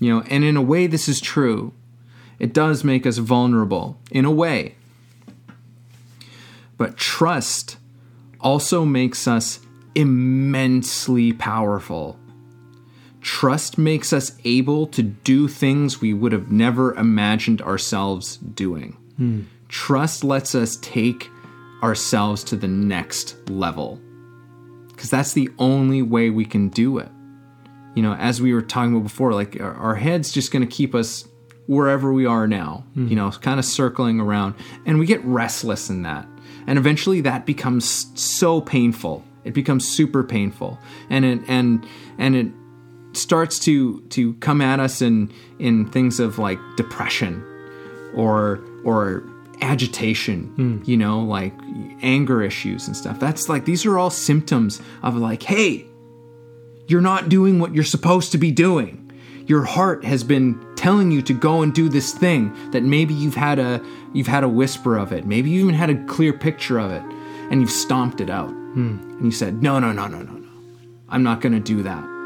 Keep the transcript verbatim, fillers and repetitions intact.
You know, and in a way, this is true. It does make us vulnerable, in a way. But trust also makes us immensely powerful. Trust makes us able to do things we would have never imagined ourselves doing. Hmm. Trust lets us take ourselves to the next level, because that's the only way we can do it. You know, as we were talking about before, like our, our head's just going to keep us wherever we are now, mm-hmm. you know, kind of circling around. And we get restless in that. And eventually that becomes so painful. It becomes super painful. And it, and and it starts to to come at us in in things of like depression or or agitation, mm. you know, like anger issues and stuff. That's like, these are all symptoms of like, hey, you're not doing what you're supposed to be doing. Your heart has been telling you to go and do this thing that maybe you've had a you've had a whisper of it. Maybe you even had a clear picture of it, and you've stomped it out. Mm. And you said, no, no, no, no, no, no. I'm not going to do that.